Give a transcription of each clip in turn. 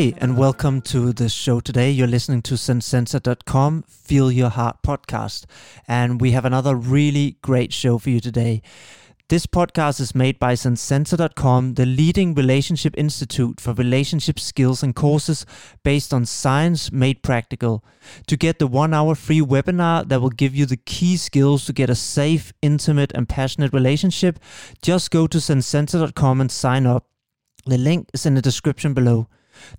Hey, and welcome to the show today. You're listening to Sensenza.com, Feel Your Heart podcast. And we have another really great show for you today. This podcast is made by Sensenza.com, the leading relationship institute for relationship skills and courses based on science made practical. To get the 1-hour free webinar that will give you the key skills to get a safe, intimate, and passionate relationship, just go to Sensenza.com and sign up. The link is in the description below.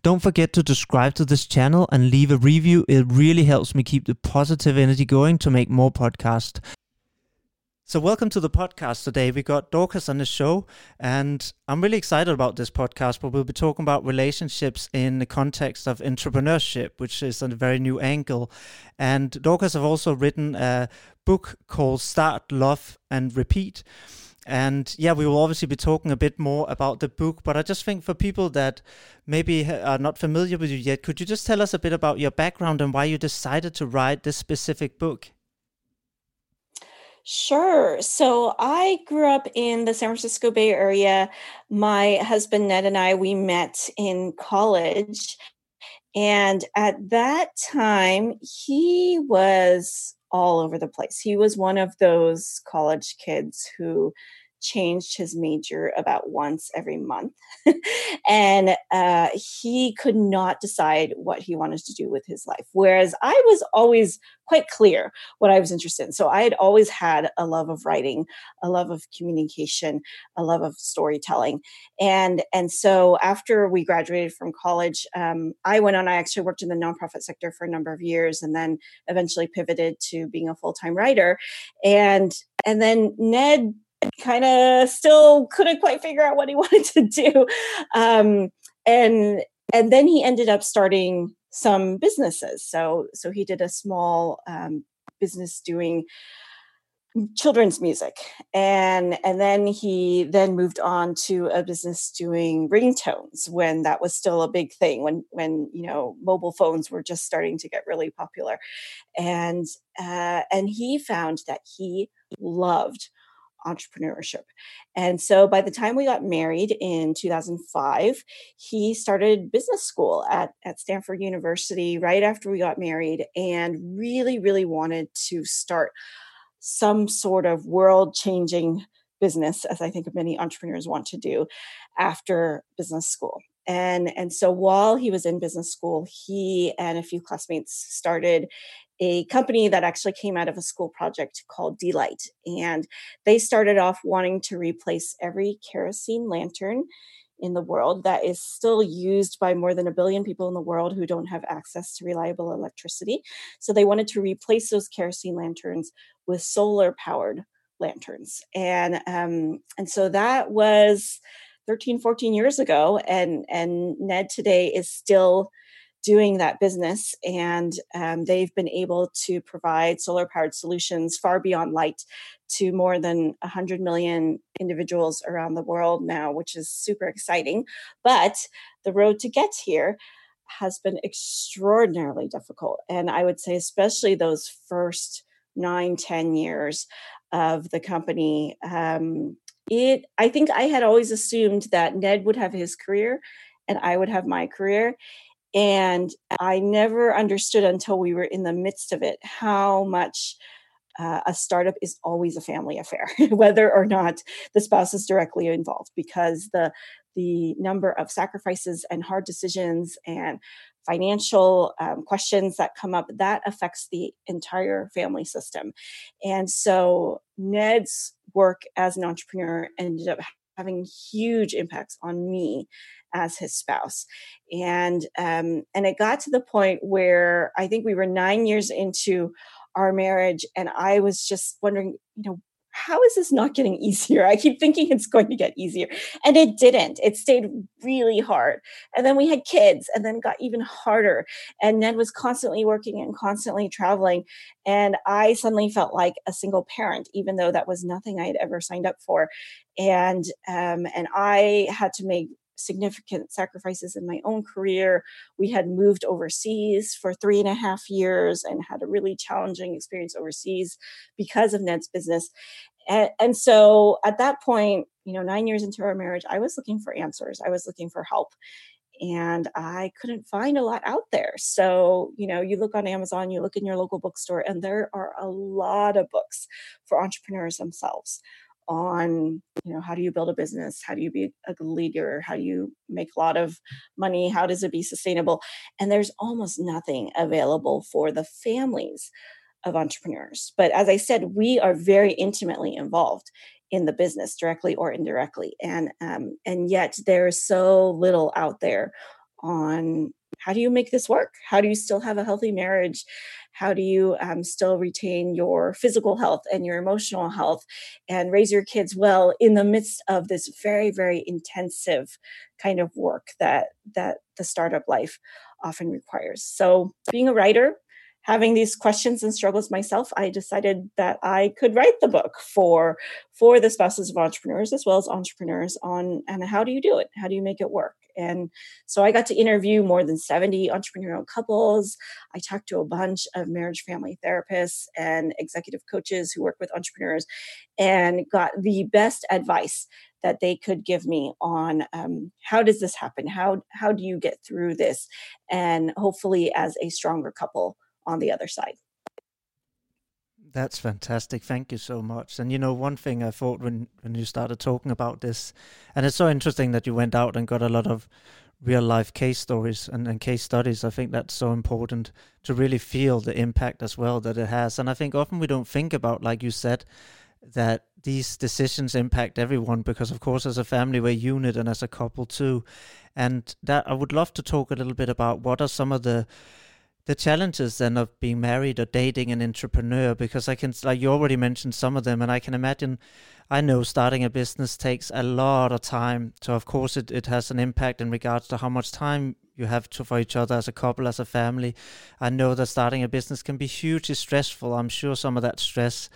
Don't forget to subscribe to this channel and leave a review. It really helps me keep the positive energy going to make more podcasts. So welcome to the podcast today. We got Dorcas on the show, and I'm really excited about this podcast, but we'll be talking about relationships in the context of entrepreneurship, which is a very new angle. And Dorcas have also written a book called Start, Love, and Repeat. And yeah, we will obviously be talking a bit more about the book, but I just think for people that maybe are not familiar with you yet, could you just tell us a bit about your background and why you decided to write this specific book? Sure. So I grew up in the San Francisco Bay Area. My husband, Ned, and I, we met in college. And at that time, he was all over the place. He was one of those college kids who changed his major about once every month. And he could not decide what he wanted to do with his life. Whereas I was always quite clear what I was interested in. So I had always had a love of writing, a love of communication, a love of storytelling. And so after we graduated from college, I actually worked in the nonprofit sector for a number of years and then eventually pivoted to being a full-time writer. And then Ned kind of still couldn't quite figure out what he wanted to do. And then he ended up starting some businesses. So he did a small business doing children's music. And then he moved on to a business doing ringtones when that was still a big thing, when mobile phones were just starting to get really popular. And he found that he loved entrepreneurship. And so by the time we got married in 2005, he started business school at Stanford University right after we got married and really, really wanted to start some sort of world-changing business, as I think many entrepreneurs want to do after business school. And so while he was in business school, he and a few classmates started a company that actually came out of a school project called d.light. And they started off wanting to replace every kerosene lantern in the world that is still used by more than 1 billion people in the world who don't have access to reliable electricity. So they wanted to replace those kerosene lanterns with solar-powered lanterns. And so that was 13, 14 years ago. And Ned today is still doing that business, and they've been able to provide solar-powered solutions far beyond light to more than 100 million individuals around the world now, which is super exciting. But the road to get here has been extraordinarily difficult, and I would say especially those first 9-10 years of the company. I think I had always assumed that Ned would have his career and I would have my career. And I never understood until we were in the midst of it how much a startup is always a family affair, whether or not the spouse is directly involved, because the number of sacrifices and hard decisions and financial questions that come up, that affects the entire family system. And so Ned's work as an entrepreneur ended up having huge impacts on me as his spouse. And it got to the point where I think we were 9 years into our marriage, and I was just wondering, how is this not getting easier? I keep thinking it's going to get easier. And it didn't. It stayed really hard. And then we had kids, and then it got even harder. And Ned was constantly working and constantly traveling. And I suddenly felt like a single parent, even though that was nothing I had ever signed up for. And I had to make significant sacrifices in my own career. We had moved overseas for 3.5 years and had a really challenging experience overseas because of Ned's business. And so at that point, 9 years into our marriage, I was looking for answers. I was looking for help. and I couldn't find a lot out there. So, you know, you look on Amazon, you look in your local bookstore, and there are a lot of books for entrepreneurs themselves on, you know, how do you build a business? How do you be a leader? How do you make a lot of money? How does it be sustainable? And there's almost nothing available for the families of entrepreneurs. But as I said, we are very intimately involved in the business, directly or indirectly. And yet there is so little out there on how do you make this work? How do you still have a healthy marriage? How do you still retain your physical health and your emotional health and raise your kids well in the midst of this very, very intensive kind of work that the startup life often requires? So being a writer, having these questions and struggles myself, I decided that I could write the book for the spouses of entrepreneurs as well as entrepreneurs on, and how do you do it? How do you make it work? And so I got to interview more than 70 entrepreneurial couples. I talked to a bunch of marriage family therapists and executive coaches who work with entrepreneurs and got the best advice that they could give me on how does this happen? How do you get through this? And hopefully as a stronger couple on the other side. That's fantastic. Thank you so much. And you know, one thing I thought when you started talking about this, and it's so interesting that you went out and got a lot of real life case stories and case studies. I think that's so important to really feel the impact as well that it has. And I think often we don't think about, like you said, that these decisions impact everyone, because of course as a family we're unit and as a couple too. And that I would love to talk a little bit about what are some of the challenges then of being married or dating an entrepreneur, because I can, like you already mentioned some of them, and I can imagine, I know starting a business takes a lot of time. So of course it has an impact in regards to how much time you have for each other as a couple, as a family. I know that starting a business can be hugely stressful. I'm sure some of that stress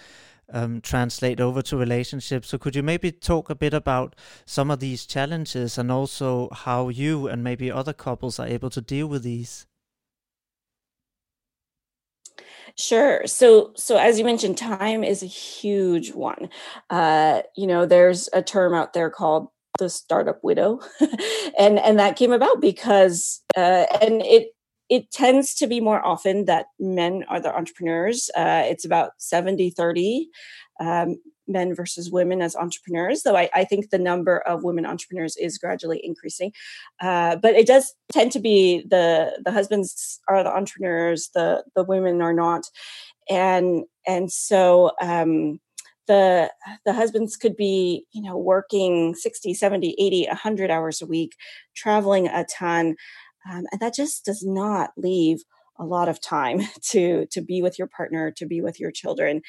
translate over to relationships. So could you maybe talk a bit about some of these challenges and also how you and maybe other couples are able to deal with these? Sure. So as you mentioned, time is a huge one. You know, there's a term out there called the startup widow, and that came about because, and it tends to be more often that men are the entrepreneurs. It's about 70-30, men versus women as entrepreneurs, though I think the number of women entrepreneurs is gradually increasing. But it does tend to be the husbands are the entrepreneurs, the women are not. And so the husbands could be, you know, working 60, 70, 80, 100 hours a week, traveling a ton. And that just does not leave a lot of time to be with your partner, to be with your children.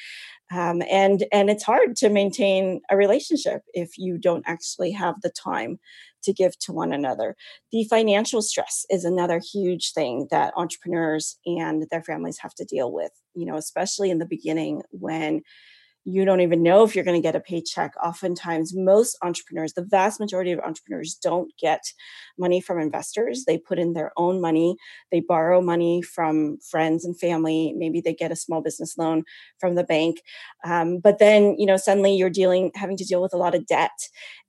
And it's hard to maintain a relationship if you don't actually have the time to give to one another. The financial stress is another huge thing that entrepreneurs and their families have to deal with, you know, especially in the beginning when you don't even know if you're going to get a paycheck. Oftentimes, most entrepreneurs, the vast majority of entrepreneurs, don't get money from investors. They put in their own money. They borrow money from friends and family. Maybe they get a small business loan from the bank. But then, you know, suddenly you're having to deal with a lot of debt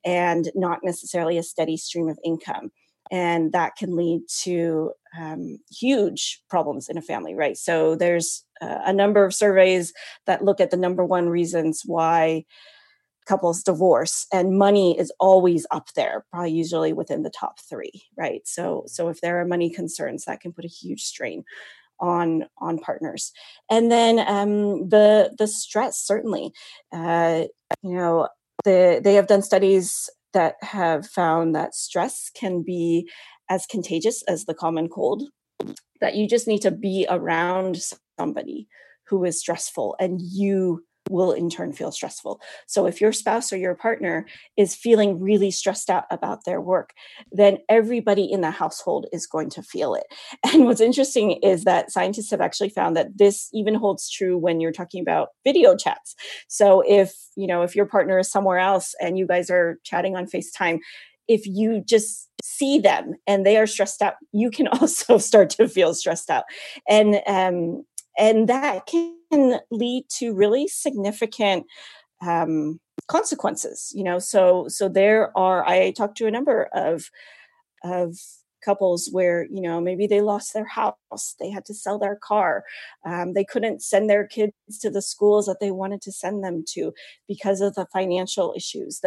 and not necessarily a steady stream of income. And that can lead to huge problems in a family, right? So there's a number of surveys that look at the number one reasons why couples divorce, and money is always up there, probably usually within the top three, right? So if there are money concerns, that can put a huge strain on partners. And then the stress, certainly. You know, they have done studies that have found that stress can be as contagious as the common cold, that you just need to be around somebody who is stressful and you will in turn feel stressful. So if your spouse or your partner is feeling really stressed out about their work, then everybody in the household is going to feel it. And what's interesting is that scientists have actually found that this even holds true when you're talking about video chats. So if your partner is somewhere else and you guys are chatting on FaceTime, if you just see them and they are stressed out, you can also start to feel stressed out. And that can lead to really significant consequences, you know. So I talked to a number of couples where, you know, maybe they lost their house, they had to sell their car, they couldn't send their kids to the schools that they wanted to send them to because of the financial issues.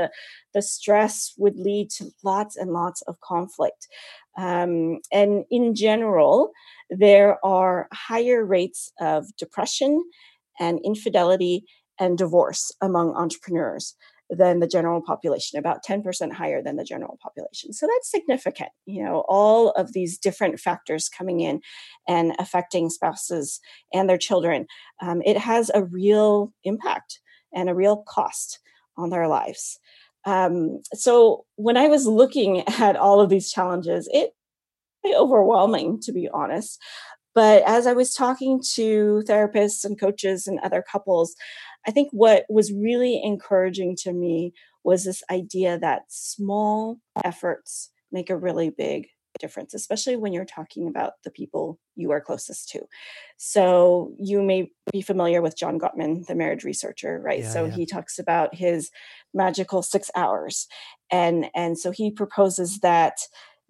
The stress would lead to lots and lots of conflict. And in general, there are higher rates of depression and infidelity and divorce among entrepreneurs than the general population, about 10% higher than the general population. So that's significant, you know, all of these different factors coming in and affecting spouses and their children. It has a real impact and a real cost on their lives. So when I was looking at all of these challenges, it was overwhelming, to be honest. But as I was talking to therapists and coaches and other couples, I think what was really encouraging to me was this idea that small efforts make a really big difference, especially when you're talking about the people you are closest to. So you may be familiar with John Gottman, the marriage researcher, right? Yeah. He talks about his magical 6 hours. And so he proposes that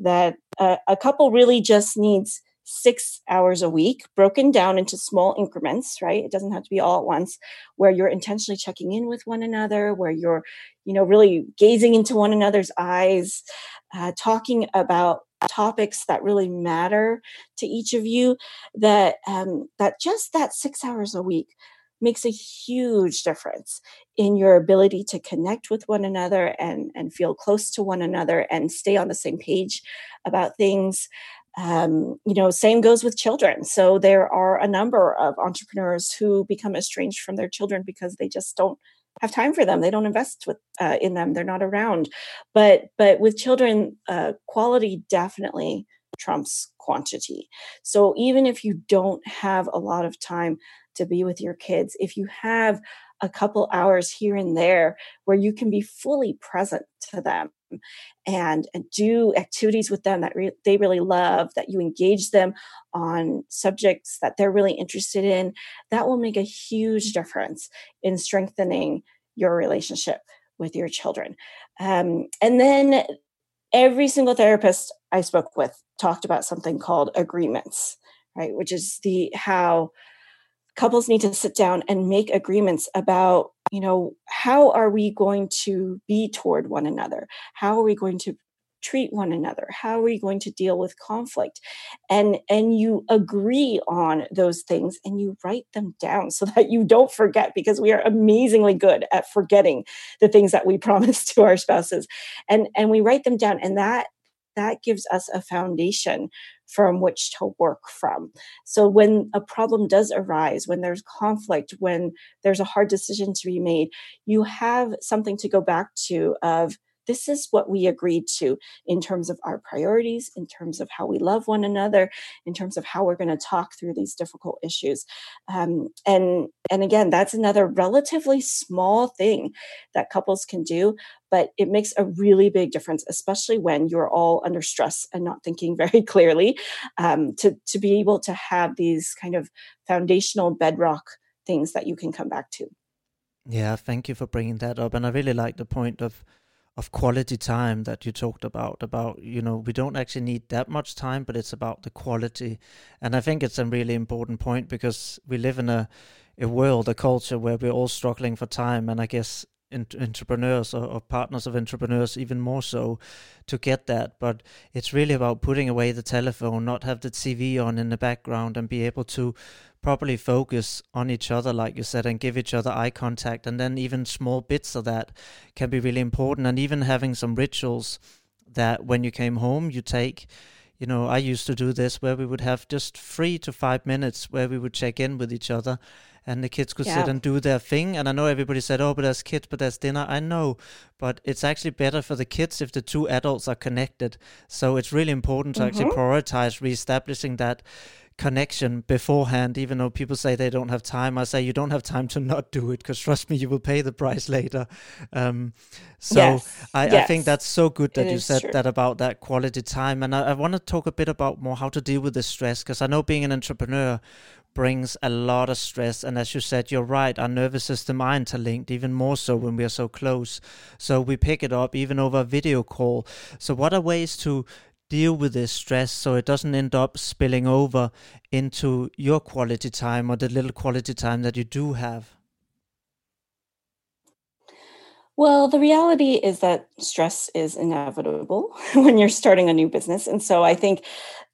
a couple really just needs 6 hours a week, broken down into small increments, right? It doesn't have to be all at once, where you're intentionally checking in with one another, where you're, you know, really gazing into one another's eyes, talking about topics that really matter to each of you. That 6 hours a week makes a huge difference in your ability to connect with one another and feel close to one another and stay on the same page about things. You know, same goes with children. So there are a number of entrepreneurs who become estranged from their children because they just don't have time for them. They don't invest in them. They're not around. But with children, quality definitely trumps quantity. So even if you don't have a lot of time to be with your kids, if you have a couple hours here and there where you can be fully present to them and do activities with them that they really love, that you engage them on subjects that they're really interested in, that will make a huge difference in strengthening your relationship with your children. And then every single therapist I spoke with talked about something called agreements, right? Which is how couples need to sit down and make agreements about, you know, how are we going to be toward one another? How are we going to treat one another? How are we going to deal with conflict? And you agree on those things and you write them down so that you don't forget, because we are amazingly good at forgetting the things that we promise to our spouses. And we write them down, and that gives us a foundation from which to work from. So when a problem does arise, when there's conflict, when there's a hard decision to be made, you have something to go back to of, this is what we agreed to in terms of our priorities, in terms of how we love one another, in terms of how we're going to talk through these difficult issues. And again, that's another relatively small thing that couples can do, but it makes a really big difference, especially when you're all under stress and not thinking very clearly, to be able to have these kind of foundational bedrock things that you can come back to. Yeah, thank you for bringing that up. And I really like the point of quality time that you talked about, you know, we don't actually need that much time, but it's about the quality. And I think it's a really important point, because we live in a world, a culture where we're all struggling for time. And I guess entrepreneurs or partners of entrepreneurs even more so to get that. But it's really about putting away the telephone, not have the TV on in the background, and be able to properly focus on each other, like you said, and give each other eye contact. And then even small bits of that can be really important. And even having some rituals that when you came home, you take, you know, I used to do this where we would have just 3 to 5 minutes where we would check in with each other, and the kids could sit and do their thing. And I know everybody said, oh, but there's kids, but there's dinner. I know, but it's actually better for the kids if the two adults are connected. So it's really important to actually prioritize reestablishing that connection beforehand. Even though people say they don't have time, I say you don't have time to not do it, because trust me, you will pay the price later. I think that's so good that you said that about that quality time. And I want to talk a bit about more how to deal with the stress, because I know being an entrepreneur brings a lot of stress. And as you said, you're right, our nervous system are interlinked, even more so when we are so close. So we pick it up even over a video call. So what are ways to deal with this stress so it doesn't end up spilling over into your quality time or the little quality time that you do have? Well, the reality is that stress is inevitable when you're starting a new business. And so I think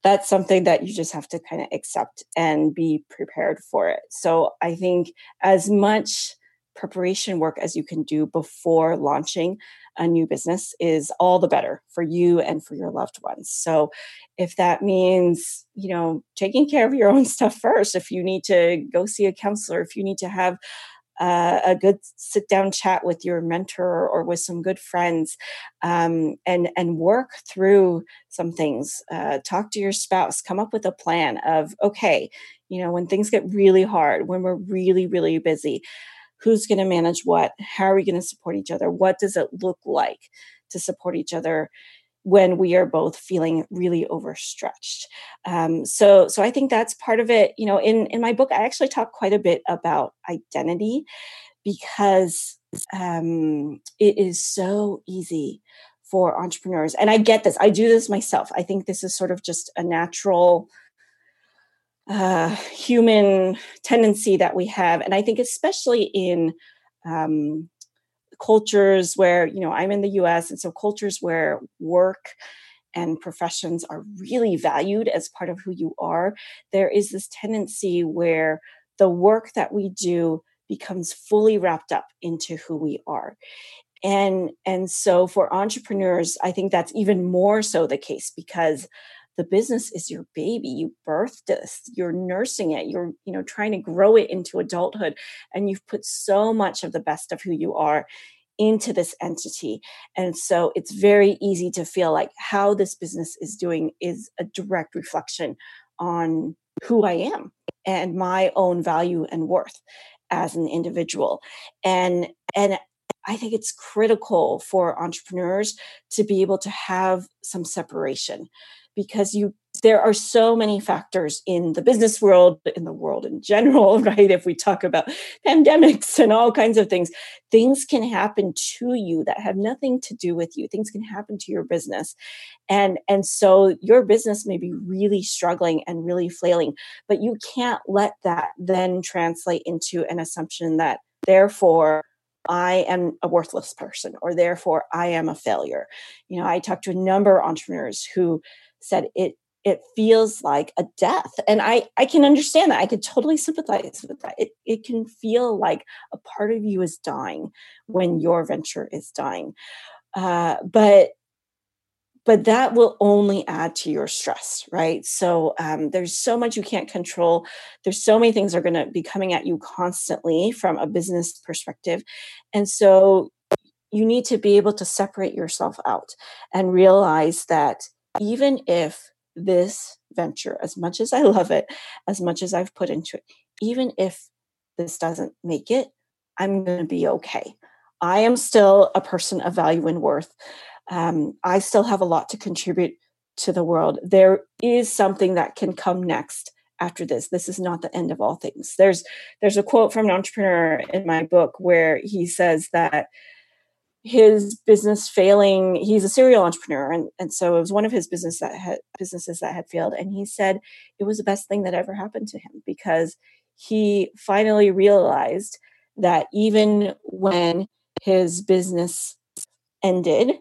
that's something that you just have to kind of accept and be prepared for it. So I think as much preparation work as you can do before launching a new business is all the better for you and for your loved ones. So if that means, you know, taking care of your own stuff first, if you need to go see a counselor, if you need to have a good sit-down chat with your mentor or with some good friends, and work through some things. Talk to your spouse. Come up with a plan of, okay, you know, when things get really hard, when we're really, really busy, who's going to manage what? How are we going to support each other? What does it look like to support each other when we are both feeling really overstretched? So I think that's part of it. You know, in my book, I actually talk quite a bit about identity, because it is so easy for entrepreneurs. And I get this. I do this myself. I think this is sort of just a natural human tendency that we have. And I think especially in cultures where, you know, I'm in the US, and so cultures where work and professions are really valued as part of who you are, there is this tendency where the work that we do becomes fully wrapped up into who we are. And so for entrepreneurs, I think that's even more so the case, because the business is your baby. You birthed this, you're nursing it, you're, you know, trying to grow it into adulthood. And you've put so much of the best of who you are into this entity. And so it's very easy to feel like how this business is doing is a direct reflection on who I am and my own value and worth as an individual. And I think it's critical for entrepreneurs to be able to have some separation, because there are so many factors in the business world, in the world in general, right? If we talk about pandemics and all kinds of things, things can happen to you that have nothing to do with you. Things can happen to your business. And so your business may be really struggling and really flailing, but you can't let that then translate into an assumption that therefore I am a worthless person, or therefore I am a failure. You know, I talked to a number of entrepreneurs who said it feels like a death. And I can understand that. I could totally sympathize with that. It can feel like a part of you is dying when your venture is dying. But that will only add to your stress, right? So there's so much you can't control. There's so many things that are going to be coming at you constantly from a business perspective. And so you need to be able to separate yourself out and realize that even if this venture, as much as I love it, as much as I've put into it, even if this doesn't make it, I'm going to be okay. I am still a person of value and worth. I still have a lot to contribute to the world. There is something that can come next after this. This is not the end of all things. There's a quote from an entrepreneur in my book where he says that his business failing, he's a serial entrepreneur. And so it was one of his businesses that had failed. And he said it was the best thing that ever happened to him, because he finally realized that even when his business ended,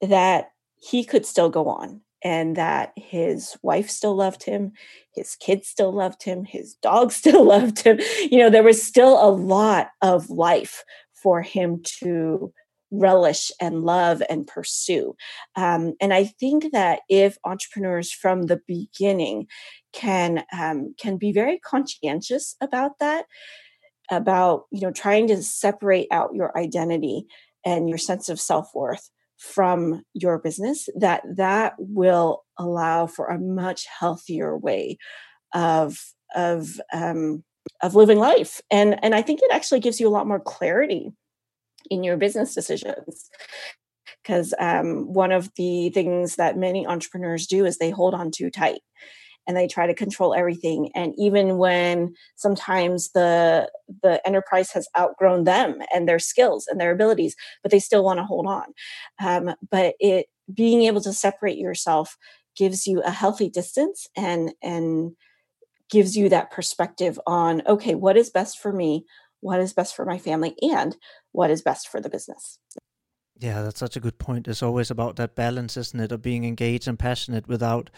that he could still go on, and that his wife still loved him, his kids still loved him, his dog still loved him. You know, there was still a lot of life for him to relish and love and pursue. And I think that if entrepreneurs from the beginning can be very conscientious about that, about, you know, trying to separate out your identity and your sense of self-worth from your business, that will allow for a much healthier way of living life. And I think it actually gives you a lot more clarity in your business decisions. Because one of the things that many entrepreneurs do is they hold on too tight and they try to control everything. And even when sometimes the enterprise has outgrown them and their skills and their abilities, but they still want to hold on. But being able to separate yourself gives you a healthy distance and gives you that perspective on, okay, what is best for me? What is best for my family? And what is best for the business? Yeah, that's such a good point. It's always about that balance, isn't it? Of being engaged and passionate without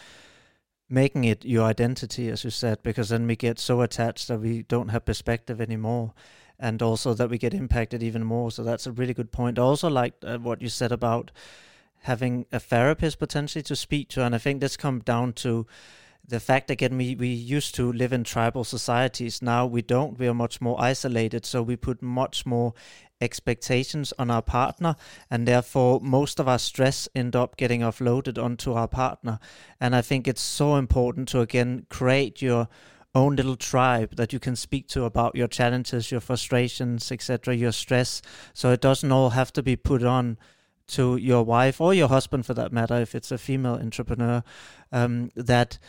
making it your identity, as you said, because then we get so attached that we don't have perspective anymore, and also that we get impacted even more. So that's a really good point. I also liked what you said about having a therapist potentially to speak to. And I think this comes down to the fact, again, we used to live in tribal societies. Now we don't. We are much more isolated. So we put much more expectations on our partner, and therefore most of our stress end up getting offloaded onto our partner. And I think it's so important to, again, create your own little tribe that you can speak to about your challenges, your frustrations, etc., your stress. So it doesn't all have to be put on to your wife or your husband, for that matter, if it's a female entrepreneur, that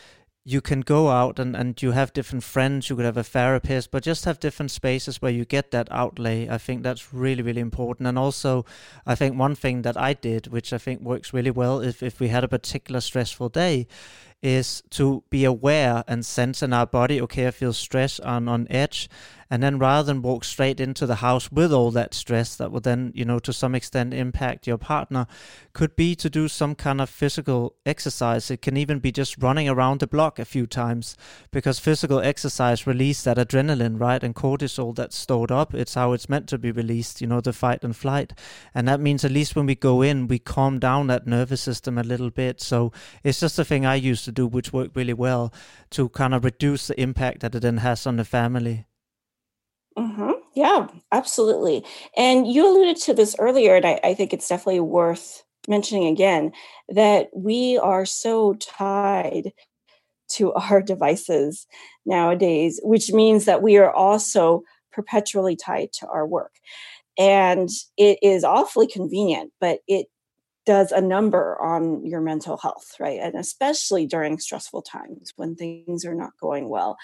you can go out and you have different friends, you could have a therapist, but just have different spaces where you get that outlay. I think that's really, really important. And also, I think one thing that I did, which I think works really well if we had a particular stressful day, is to be aware and sense in our body, okay, I feel stress, I'm on edge. And then rather than walk straight into the house with all that stress that will then, you know, to some extent impact your partner, could be to do some kind of physical exercise. It can even be just running around the block a few times, because physical exercise releases that adrenaline, right? And cortisol that's stored up. It's how it's meant to be released, you know, the fight and flight. And that means at least when we go in, we calm down that nervous system a little bit. So it's just a thing I used to do, which worked really well to kind of reduce the impact that it then has on the family. Mm-hmm. Yeah, absolutely. And you alluded to this earlier, and I think it's definitely worth mentioning again, that we are so tied to our devices nowadays, which means that we are also perpetually tied to our work. And it is awfully convenient, but it does a number on your mental health, right? And especially during stressful times when things are not going well.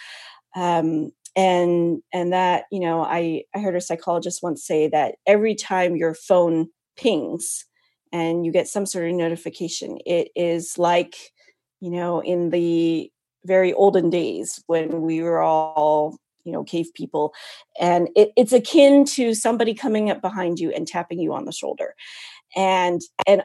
And that, you know, I heard a psychologist once say that every time your phone pings and you get some sort of notification, it is like, you know, in the very olden days when we were all, you know, cave people, and it's akin to somebody coming up behind you and tapping you on the shoulder. And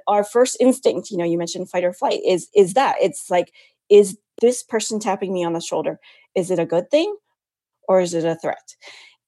our first instinct, you know, you mentioned fight or flight, is that it's like, is this person tapping me on the shoulder? Is it a good thing? Or is it a threat?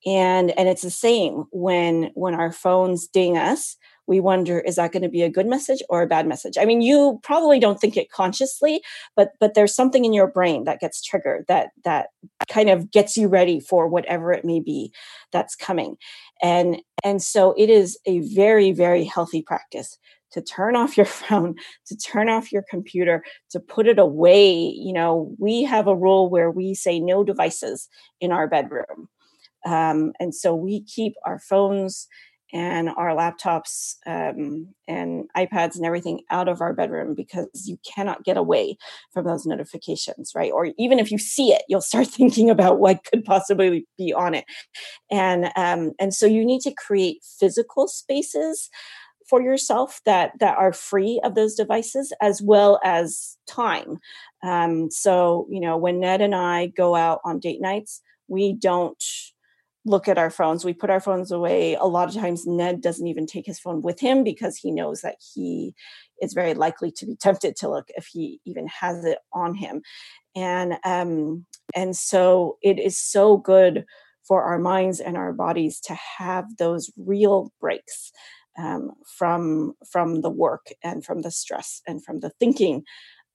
And it's the same when our phones ding us, we wonder, is that going to be a good message or a bad message? I mean, you probably don't think it consciously, but there's something in your brain that gets triggered that kind of gets you ready for whatever it may be that's coming. And so it is a very, very healthy practice to turn off your phone, to turn off your computer, to put it away. You know, we have a rule where we say no devices in our bedroom. And so we keep our phones and our laptops and iPads and everything out of our bedroom, because you cannot get away from those notifications, right? Or even if you see it, you'll start thinking about what could possibly be on it. And so you need to create physical spaces for yourself that are free of those devices, as well as time. So, you know, when Ned and I go out on date nights, we don't look at our phones. We put our phones away. A lot of times Ned doesn't even take his phone with him, because he knows that he is very likely to be tempted to look if he even has it on him. And so it is so good for our minds and our bodies to have those real breaks from the work and from the stress and from the thinking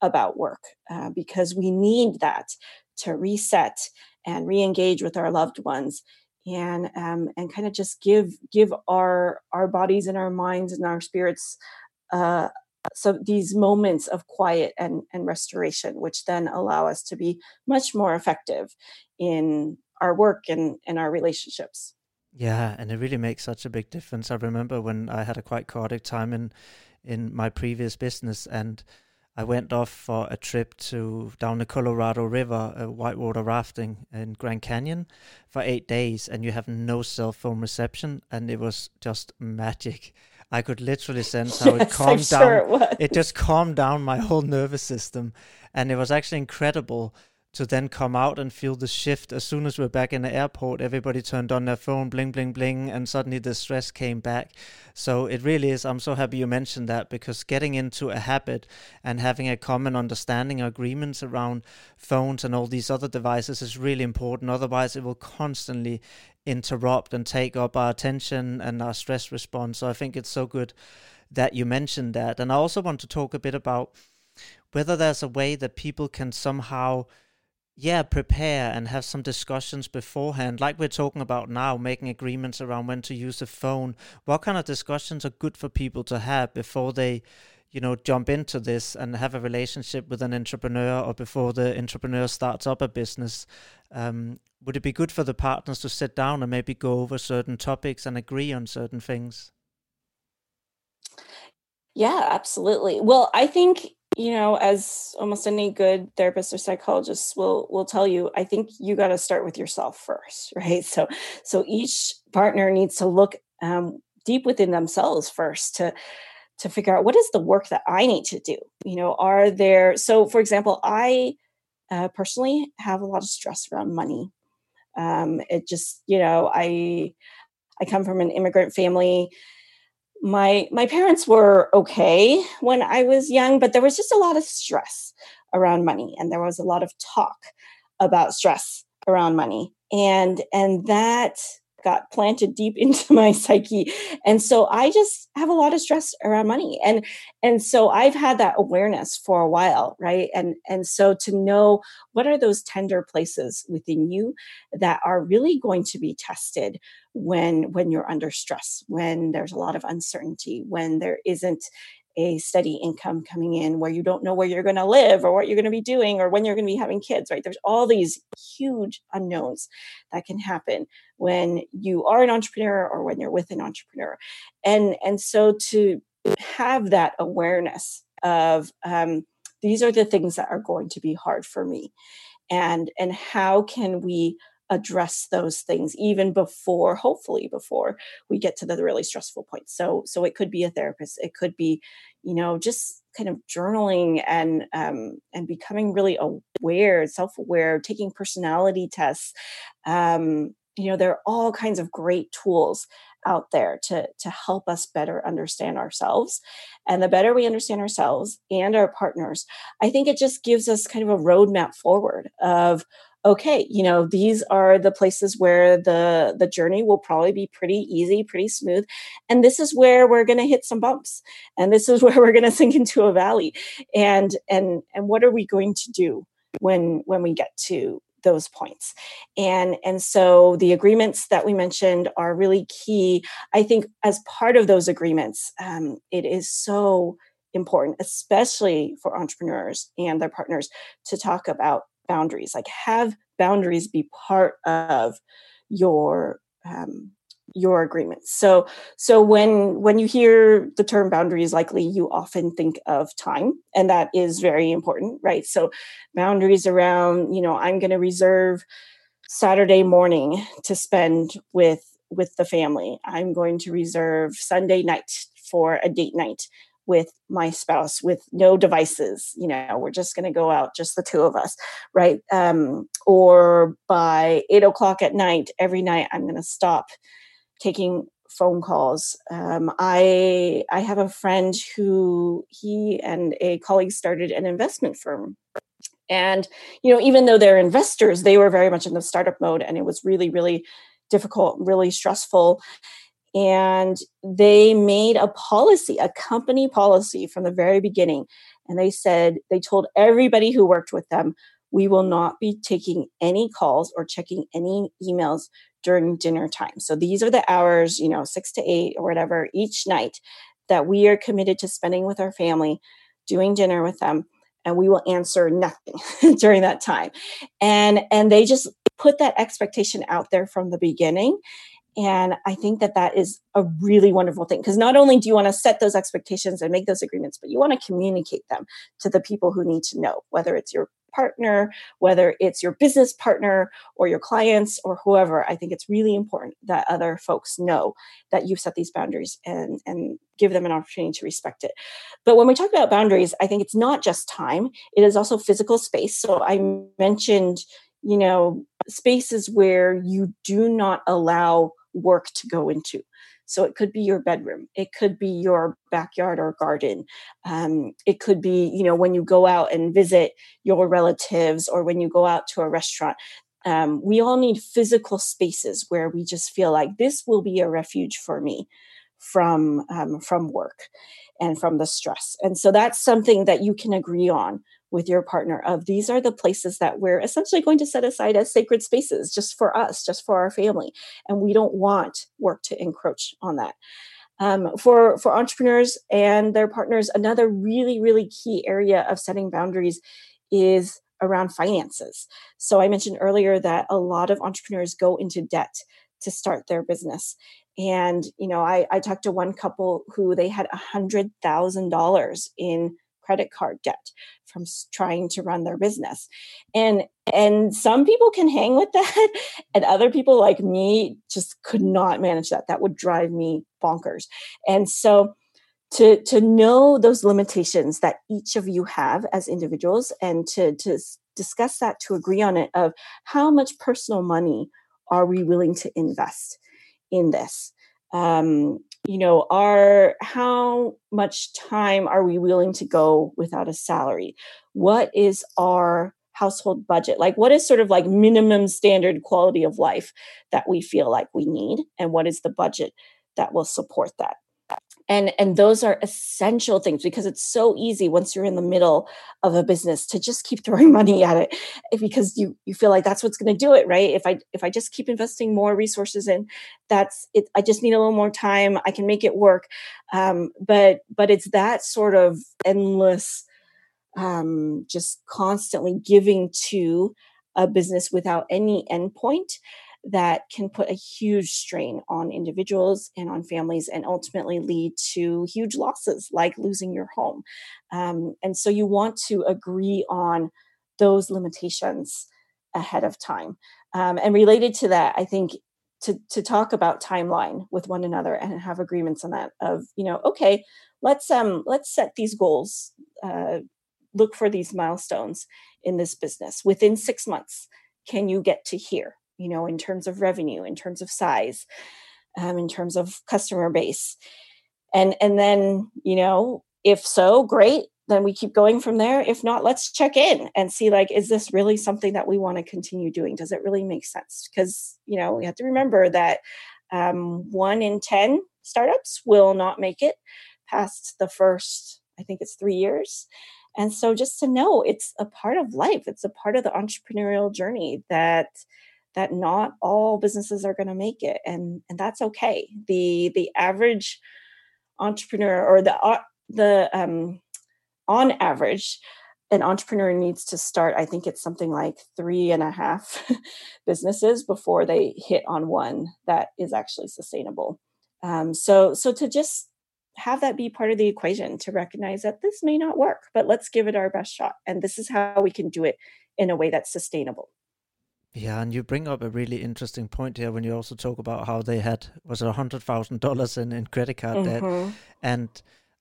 about work, because we need that to reset and re-engage with our loved ones, and kind of just give our bodies and our minds and our spirits so these moments of quiet and restoration, which then allow us to be much more effective in our work and our relationships. Yeah, and it really makes such a big difference. I remember when I had a quite chaotic time in my previous business, and I went off for a trip down the Colorado River, whitewater rafting in Grand Canyon for 8 days, and you have no cell phone reception, and it was just magic. I could literally sense how it calmed down. Sure it just calmed down my whole nervous system. And it was actually incredible to then come out and feel the shift. As soon as we're back in the airport, everybody turned on their phone, bling, bling, bling, and suddenly the stress came back. So it really is, I'm so happy you mentioned that, because getting into a habit and having a common understanding or agreements around phones and all these other devices is really important. Otherwise, it will constantly interrupt and take up our attention and our stress response. So I think it's so good that you mentioned that. And I also want to talk a bit about whether there's a way that people can somehow prepare and have some discussions beforehand, like we're talking about now, making agreements around when to use the phone. What kind of discussions are good for people to have before they, jump into this and have a relationship with an entrepreneur, or before the entrepreneur starts up a business? Would it be good for the partners to sit down and maybe go over certain topics and agree on certain things? Yeah, absolutely. Well, I think, as almost any good therapist or psychologist will tell you, I think you got to start with yourself first, right? So each partner needs to look deep within themselves first to figure out, what is the work that I need to do? For example, I personally have a lot of stress around money. It just, I come from an immigrant family. My parents were okay when I was young, but there was just a lot of stress around money, and there was a lot of talk about stress around money, and that got planted deep into my psyche. And so I just have a lot of stress around money, and so I've had that awareness for a while, right? And so to know what are those tender places within you that are really going to be tested when you're under stress, when there's a lot of uncertainty, when there isn't a steady income coming in, where you don't know where you're going to live or what you're going to be doing or when you're going to be having kids, right? There's all these huge unknowns that can happen when you are an entrepreneur or when you're with an entrepreneur. And so to have that awareness of these are the things that are going to be hard for me, and how can we address those things even before, hopefully before we get to the really stressful point. So it could be a therapist, it could be, just kind of journaling and becoming really aware, self-aware, taking personality tests. There are all kinds of great tools out there to help us better understand ourselves. And the better we understand ourselves and our partners, I think it just gives us kind of a roadmap forward of, okay, these are the places where the journey will probably be pretty easy, pretty smooth. And this is where we're going to hit some bumps. And this is where we're going to sink into a valley. And what are we going to do when we get to those points? And so the agreements that we mentioned are really key. I think as part of those agreements, it is so important, especially for entrepreneurs and their partners, to talk about boundaries. Like, have boundaries be part of your agreements. So when you hear the term boundaries, likely you often think of time, and that is very important, right? So boundaries around, I'm going to reserve Saturday morning to spend with the family. I'm going to reserve Sunday night for a date night with my spouse, with no devices. We're just going to go out, just the two of us, right? Or by 8:00 at night, every night, I'm going to stop taking phone calls. I have a friend who, he and a colleague started an investment firm. And, even though they're investors, they were very much in the startup mode, and it was really, really difficult, really stressful. And they made a policy, a company policy from the very beginning. And they told everybody who worked with them, we will not be taking any calls or checking any emails during dinner time. So these are the hours, 6 to 8 or whatever each night that we are committed to spending with our family, doing dinner with them. And we will answer nothing during that time. And they just put that expectation out there from the beginning. And I think that is a really wonderful thing, because not only do you want to set those expectations and make those agreements, but you want to communicate them to the people who need to know, whether it's your partner, whether it's your business partner or your clients or whoever. I think it's really important that other folks know that you've set these boundaries and give them an opportunity to respect it. But when we talk about boundaries, I think it's not just time. It is also physical space. So I mentioned, you know, spaces where you do not allow work to go into. So it could be your bedroom, it could be your backyard or garden. It could be, you know, when you go out and visit your relatives or when you go out to a restaurant. We all need physical spaces where we just feel like this will be a refuge for me from work and from the stress. And so that's something that you can agree on with your partner of these are the places that we're essentially going to set aside as sacred spaces just for us, just for our family. And we don't want work to encroach on that. For entrepreneurs and their partners, another really, really key area of setting boundaries is around finances. So I mentioned earlier that a lot of entrepreneurs go into debt to start their business. And, you know, I talked to one couple who they had $100,000 in credit card debt from trying to run their business. And some people can hang with that. And other people like me just could not manage that. That would drive me bonkers. And so to know those limitations that each of you have as individuals and to discuss that, to agree on it of how much personal money are we willing to invest in this? You know, how much time are we willing to go without a salary? What is our household budget? Like, what is sort of like minimum standard quality of life that we feel like we need? And what is the budget that will support that? And those are essential things because it's so easy once you're in the middle of a business to just keep throwing money at it because you feel like that's what's going to do it, right? If I just keep investing more resources in, that's it. I just need a little more time. I can make it work. But it's that sort of endless, just constantly giving to a business without any endpoint that can put a huge strain on individuals and on families and ultimately lead to huge losses like losing your home. And so you want to agree on those limitations ahead of time. And related to that, I think to talk about timeline with one another and have agreements on that of, you know, okay, let's set these goals, look for these milestones in this business. Within 6 months, can you get to here? You know, in terms of revenue, in terms of size, in terms of customer base. And then, you know, if so, great, then we keep going from there. If not, let's check in and see, like, is this really something that we want to continue doing? Does it really make sense? Because, you know, we have to remember that 1 in 10 startups will not make it past the first, I think it's 3 years. And so just to know it's a part of life. It's a part of the entrepreneurial journey that not all businesses are going to make it. And that's okay. The average entrepreneur or on average, an entrepreneur needs to start, I think it's something like 3.5 businesses before they hit on one that is actually sustainable. So to just have that be part of the equation, to recognize that this may not work, but let's give it our best shot. And this is how we can do it in a way that's sustainable. Yeah, and you bring up a really interesting point here when you also talk about how they had $100,000 in credit card debt. And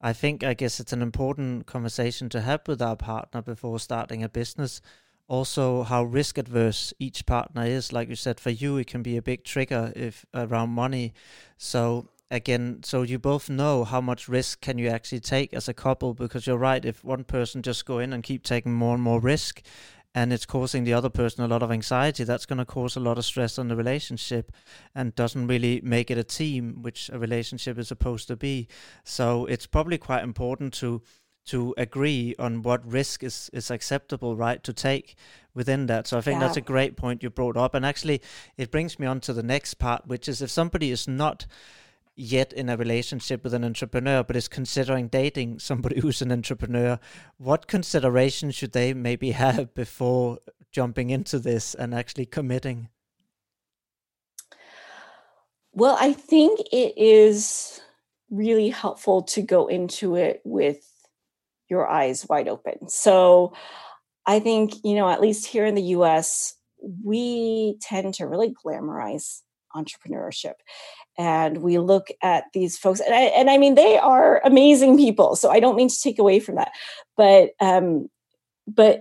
I guess it's an important conversation to have with our partner before starting a business. Also, how risk adverse each partner is. Like you said, for you, it can be a big trigger if around money. So again, so you both know how much risk can you actually take as a couple, because you're right, if one person just go in and keep taking more and more risk, and it's causing the other person a lot of anxiety, that's going to cause a lot of stress on the relationship and doesn't really make it a team, which a relationship is supposed to be. So it's probably quite important to agree on what risk is acceptable, right, to take within that. So I think that's a great point you brought up. And actually, it brings me on to the next part, which is if somebody is not yet in a relationship with an entrepreneur, but is considering dating somebody who's an entrepreneur, what considerations should they maybe have before jumping into this and actually committing? Well, I think it is really helpful to go into it with your eyes wide open. So I think, at least here in the US, we tend to really glamorize entrepreneurship. And we look at these folks, and I mean, they are amazing people. So I don't mean to take away from that. But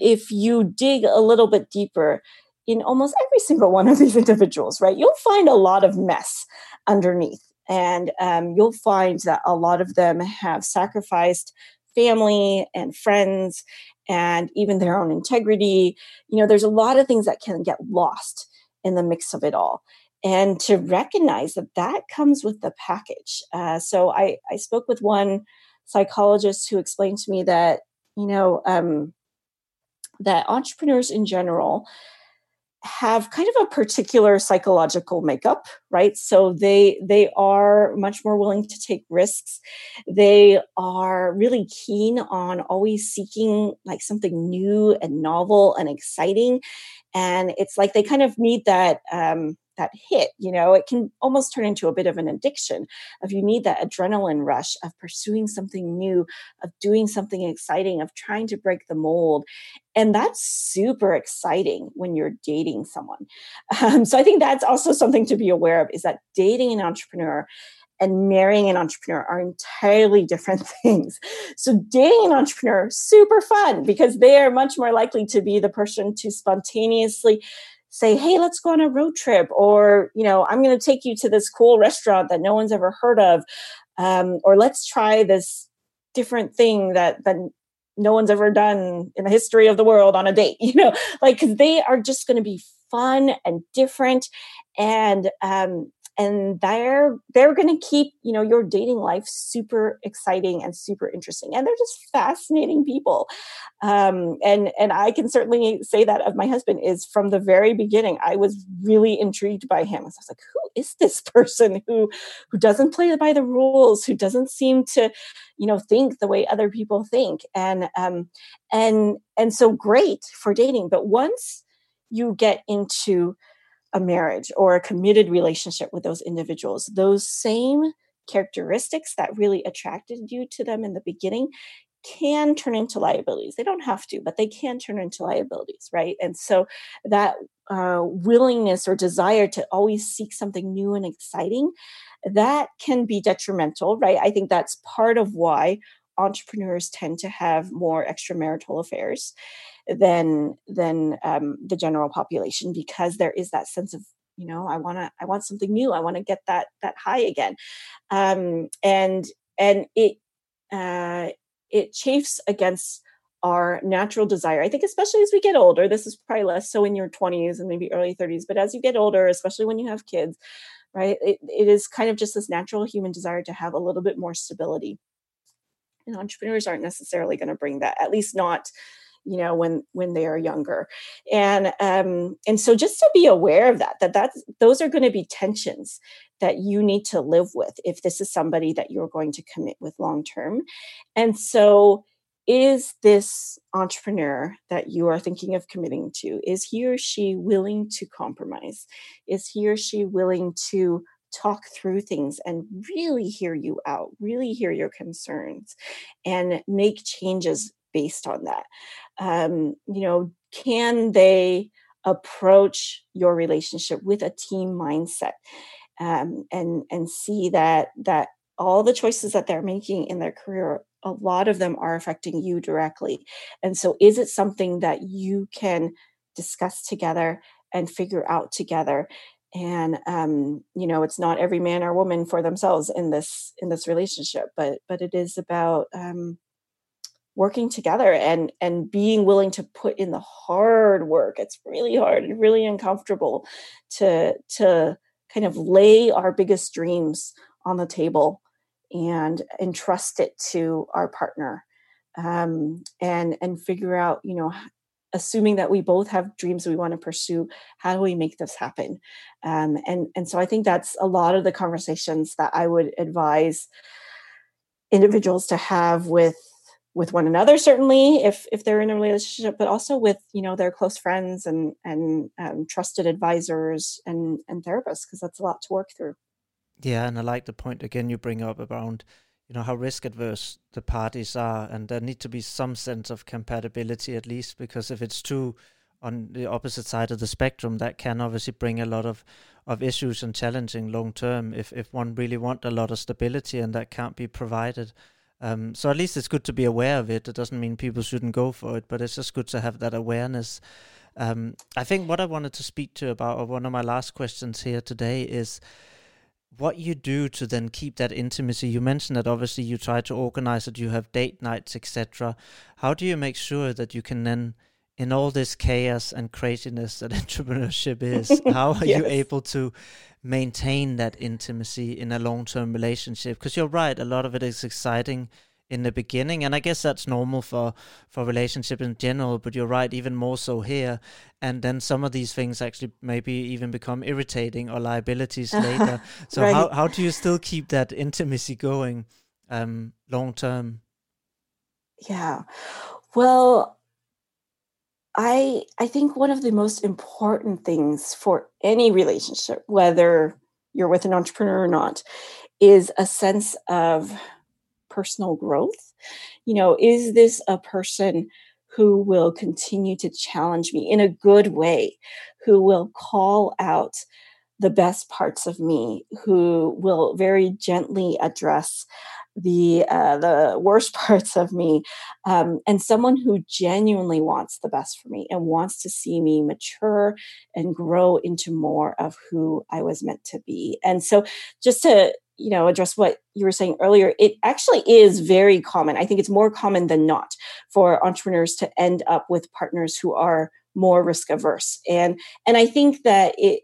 if you dig a little bit deeper in almost every single one of these individuals, right, you'll find a lot of mess underneath. And you'll find that a lot of them have sacrificed family and friends and even their own integrity. There's a lot of things that can get lost in the mix of it all. And to recognize that comes with the package. So I spoke with one psychologist who explained to me that, that entrepreneurs in general have kind of a particular psychological makeup, right? So they are much more willing to take risks. They are really keen on always seeking like something new and novel and exciting. And it's like they kind of need that hit, it can almost turn into a bit of an addiction if you need that adrenaline rush of pursuing something new, of doing something exciting, of trying to break the mold. And that's super exciting when you're dating someone. So I think that's also something to be aware of, is that dating an entrepreneur and marrying an entrepreneur are entirely different things. So dating an entrepreneur, super fun, because they are much more likely to be the person to spontaneously say, hey, let's go on a road trip, or, I'm going to take you to this cool restaurant that no one's ever heard of, or let's try this different thing that no one's ever done in the history of the world on a date, because they are just going to be fun and different, and they're going to keep, your dating life super exciting and super interesting. And they're just fascinating people. And I can certainly say that of my husband, is from the very beginning, I was really intrigued by him. So I was like, who is this person who doesn't play by the rules, who doesn't seem to, think the way other people think. And so great for dating. But once you get into a marriage or a committed relationship with those individuals, those same characteristics that really attracted you to them in the beginning can turn into liabilities. They don't have to, but they can turn into liabilities, right? And so that willingness or desire to always seek something new and exciting, that can be detrimental, right? I think that's part of why entrepreneurs tend to have more extramarital affairs than the general population, because there is that sense of, I want something new. I want to get that high again. And it chafes against our natural desire. I think, especially as we get older, this is probably less so in your 20s and maybe early 30s, but as you get older, especially when you have kids, right, it is kind of just this natural human desire to have a little bit more stability. And entrepreneurs aren't necessarily going to bring that, at least not, when they are younger. And so just to be aware of that those are going to be tensions that you need to live with if this is somebody that you're going to commit with long-term. And so is this entrepreneur that you are thinking of committing to, is he or she willing to compromise? Is he or she willing to talk through things and really hear you out, really hear your concerns, and make changes based on that? Can they approach your relationship with a team mindset, and see that all the choices that they're making in their career, a lot of them are affecting you directly? And so is it something that you can discuss together and figure out together? And, it's not every man or woman for themselves in this relationship, but it is about working together and being willing to put in the hard work. It's really hard and really uncomfortable to kind of lay our biggest dreams on the table and entrust it to our partner, and figure out, assuming that we both have dreams we want to pursue, how do we make this happen? And so I think that's a lot of the conversations that I would advise individuals to have with one another, certainly if they're in a relationship, but also with, their close friends and trusted advisors and therapists, because that's a lot to work through. Yeah. And I like the point again you bring up around how risk adverse the parties are, and there need to be some sense of compatibility at least, because if it's too on the opposite side of the spectrum, that can obviously bring a lot of issues and challenging long term if one really wants a lot of stability and that can't be provided. So at least it's good to be aware of it. It doesn't mean people shouldn't go for it, but it's just good to have that awareness. I think what I wanted to speak to about, or one of my last questions here today, is what you do to then keep that intimacy. You mentioned that obviously you try to organize it, you have date nights, etc. How do you make sure that you can then, in all this chaos and craziness that entrepreneurship is, how are you able to maintain that intimacy in a long-term relationship? Because you're right, a lot of it is exciting in the beginning, and I guess that's normal for relationship in general, but you're right, even more so here. And then some of these things actually maybe even become irritating or liabilities later. So right. How do you still keep that intimacy going long-term? Yeah, well, I think one of the most important things for any relationship, whether you're with an entrepreneur or not, is a sense of personal growth. Is this a person who will continue to challenge me in a good way, who will call out the best parts of me, who will very gently address the worst parts of me, and someone who genuinely wants the best for me and wants to see me mature and grow into more of who I was meant to be. And so just to address what you were saying earlier, it actually is very common. I think it's more common than not for entrepreneurs to end up with partners who are more risk averse. And I think that it,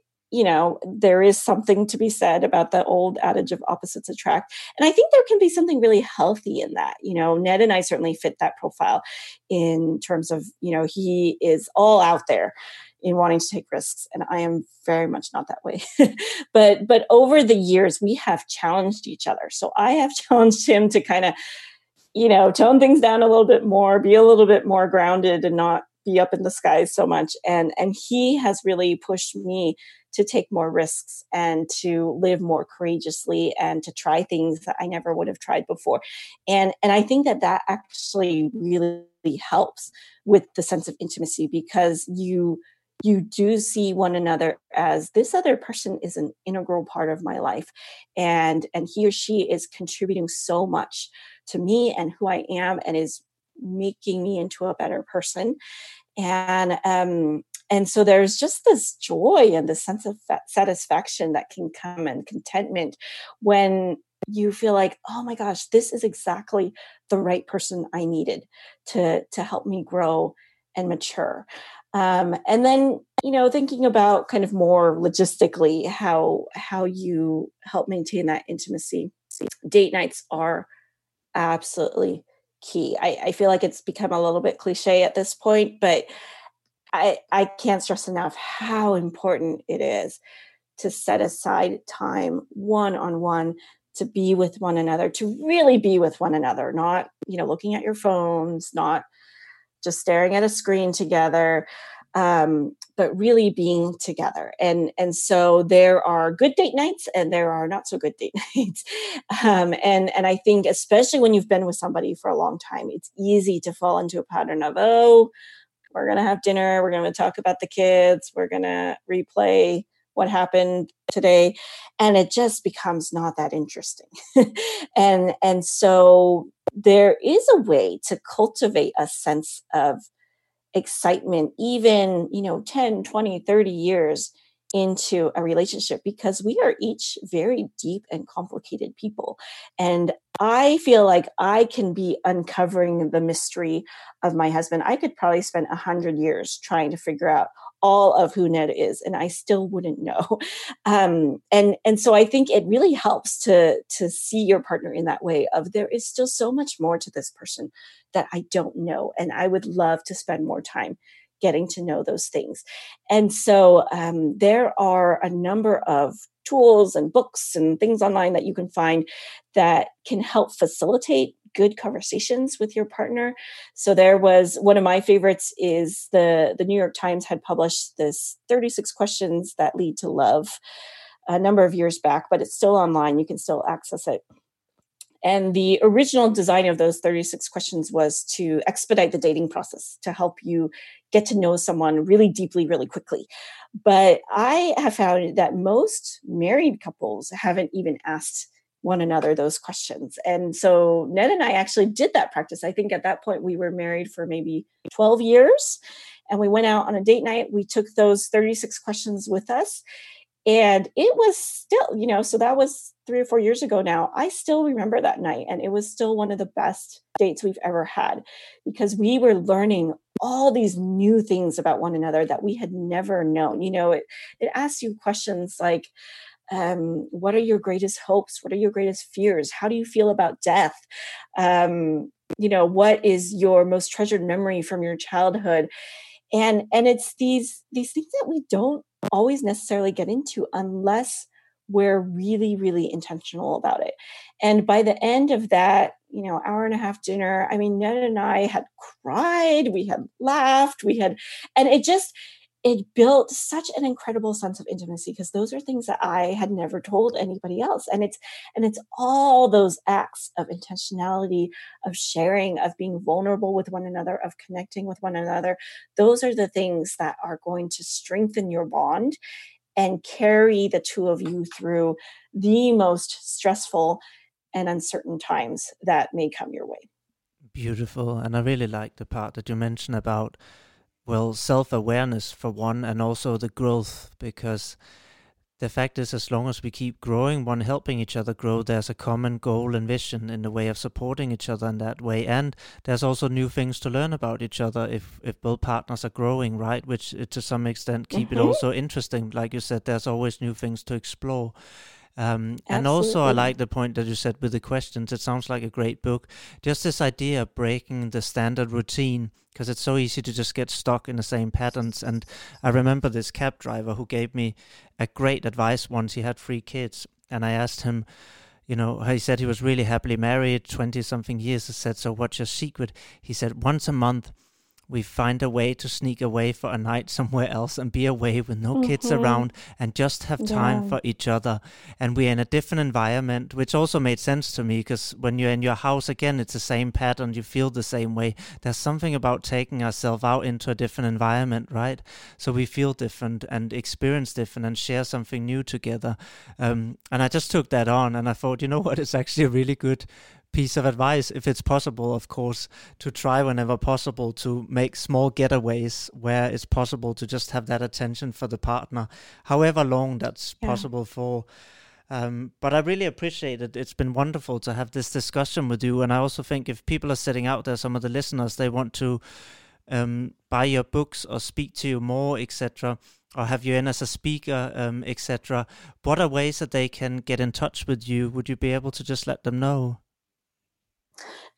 there is something to be said about the old adage of opposites attract. And I think there can be something really healthy in that. Ned and I certainly fit that profile in terms of, he is all out there in wanting to take risks, and I am very much not that way. But over the years, we have challenged each other. So I have challenged him to kind of, tone things down a little bit more, be a little bit more grounded and not be up in the sky so much. And he has really pushed me to take more risks and to live more courageously and to try things that I never would have tried before. And I think that actually really helps with the sense of intimacy, because you do see one another as this other person is an integral part of my life, and he or she is contributing so much to me and who I am, and is making me into a better person. And so there's just this joy and this sense of satisfaction that can come, and contentment, when you feel like, oh my gosh, this is exactly the right person I needed to help me grow and mature. And then, thinking about kind of more logistically how you help maintain that intimacy. Date nights are absolutely key. I feel like it's become a little bit cliche at this point, but I can't stress enough how important it is to set aside time one-on-one to be with one another, to really be with one another, not, looking at your phones, not just staring at a screen together, but really being together. And so there are good date nights and there are not so good date nights. And I think, especially when you've been with somebody for a long time, it's easy to fall into a pattern of, oh, we're going to have dinner, we're going to talk about the kids, we're going to replay what happened today. And it just becomes not that interesting. And so there is a way to cultivate a sense of excitement, even, 10, 20, 30 years into a relationship, because we are each very deep and complicated people. And I feel like I can be uncovering the mystery of my husband. I could probably spend 100 years trying to figure out all of who Ned is, and I still wouldn't know. And so I think it really helps to see your partner in that way of, there is still so much more to this person that I don't know, and I would love to spend more time getting to know those things. And so there are a number of tools and books and things online that you can find that can help facilitate good conversations with your partner. So there was, one of my favorites is the New York Times had published this 36 questions that lead to love a number of years back, but it's still online. You can still access it. And the original design of those 36 questions was to expedite the dating process, to help you get to know someone really deeply, really quickly. But I have found that most married couples haven't even asked one another those questions. And so Ned and I actually did that practice. I think at that point we were married for maybe 12 years. And we went out on a date night. We took those 36 questions with us. And it was still, you know, so that was 3 or 4 years ago now. I still remember that night. And it was still one of the best dates we've ever had, because we were learning all these new things about one another that we had never known. You know, it asks you questions like, what are your greatest hopes? What are your greatest fears? How do you feel about death? You know, what is your most treasured memory from your childhood? And it's these things that we don't always necessarily get into unless we're really, really intentional about it. And by the end of that, you know, hour and a half dinner, I mean, Ned and I had cried, we had laughed, and it built such an incredible sense of intimacy, because those are things that I had never told anybody else. And it's all those acts of intentionality, of sharing, of being vulnerable with one another, of connecting with one another. Those are the things that are going to strengthen your bond and carry the two of you through the most stressful and uncertain times that may come your way. Beautiful. And I really like the part that you mentioned about, well, self-awareness for one, and also the growth, because the fact is, as long as we keep growing, one helping each other grow, there's a common goal and vision in the way of supporting each other in that way. And there's also new things to learn about each other if both partners are growing, right? Which to some extent keep it also interesting. Like you said, there's always new things to explore. And also I like the point that you said with the questions. It sounds like a great book. Just this idea of breaking the standard routine, because it's so easy to just get stuck in the same patterns. And I remember this cab driver who gave me a great advice once. He had 3 kids, and I asked him, you know, he said he was really happily married, 20-something years. I said, so what's your secret? He said, once a month we find a way to sneak away for a night somewhere else and be away with no kids around and just have time for each other. And we're in a different environment, which also made sense to me, because when you're in your house, again, it's the same pattern. You feel the same way. There's something about taking ourselves out into a different environment, right? So we feel different and experience different and share something new together. And I just took that on, and I thought, you know what, it's actually a really good piece of advice, if it's possible, of course, to try whenever possible to make small getaways where it's possible to just have that attention for the partner, however long that's possible for. But I really appreciate it. It's been wonderful to have this discussion with you. And I also think if people are sitting out there, some of the listeners, they want to buy your books or speak to you more, etc., or have you in as a speaker, etc., what are ways that they can get in touch with you? Would you be able to just let them know?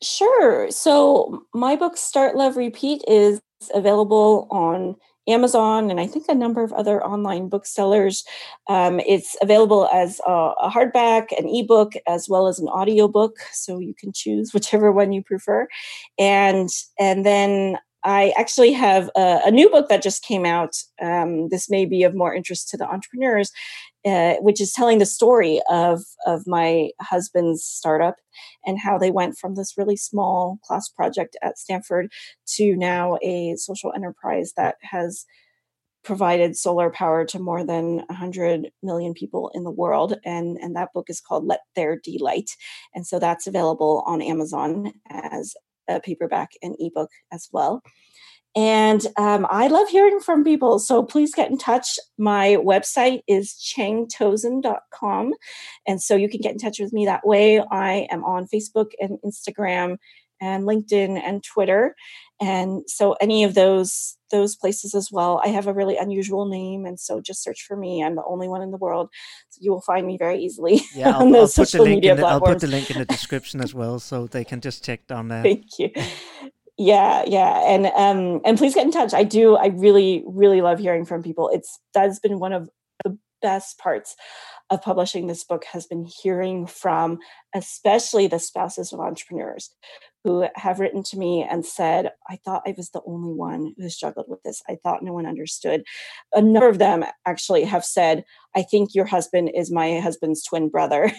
Sure. So my book, Start, Love, Repeat, is available on Amazon and I think a number of other online booksellers. It's available as a hardback, an ebook, as well as an audiobook. So you can choose whichever one you prefer. And then I actually have a new book that just came out. This may be of more interest to the entrepreneurs, which is telling the story of my husband's startup and how they went from this really small class project at Stanford to now a social enterprise that has provided solar power to more than 100 million people in the world. And that book is called Let Their d.light. And so that's available on Amazon as a paperback and ebook as well. And I love hearing from people, so please get in touch. My website is changtozen.com, and so you can get in touch with me that way. I am on Facebook and Instagram and LinkedIn and Twitter, and so any of those places as well. I have a really unusual name, and so just search for me. I'm the only one in the world, so you will find me very easily on those social media platforms. I'll put the link in the description as well, so they can just check down there. Thank you. Yeah. And please get in touch. I really, really love hearing from people. That's been one of the best parts of publishing this book, has been hearing from, especially the spouses of entrepreneurs who have written to me and said, I thought I was the only one who struggled with this. I thought no one understood. A number of them actually have said, I think your husband is my husband's twin brother,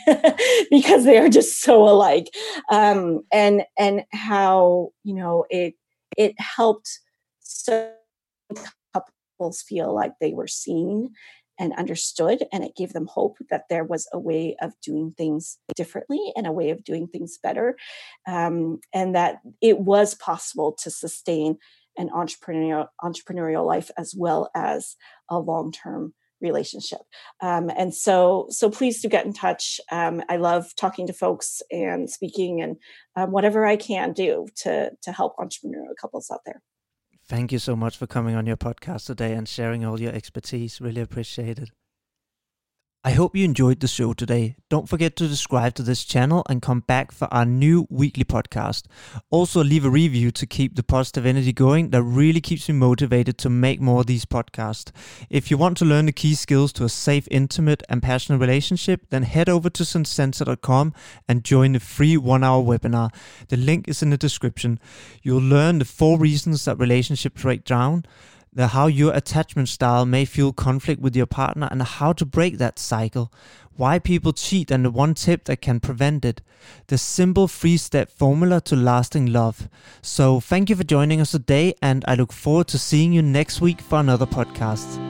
because they are just so alike. And how, you know, it helped so couples feel like they were seen and understood, and it gave them hope that there was a way of doing things differently and a way of doing things better, and that it was possible to sustain an entrepreneurial life as well as a long-term relationship. And so please do get in touch. I love talking to folks and speaking and whatever I can do to help entrepreneurial couples out there. Thank you so much for coming on your podcast today and sharing all your expertise. Really appreciate it. I hope you enjoyed the show today. Don't forget to subscribe to this channel and come back for our new weekly podcast. Also, leave a review to keep the positive energy going. That really keeps me motivated to make more of these podcasts. If you want to learn the key skills to a safe, intimate and passionate relationship, then head over to Sensenza.com and join the free 1-hour webinar. The link is in the description. You'll learn the 4 reasons that relationships break down, how your attachment style may fuel conflict with your partner, and how to break that cycle, why people cheat and the one tip that can prevent it, the simple 3-step formula to lasting love. So thank you for joining us today, and I look forward to seeing you next week for another podcast.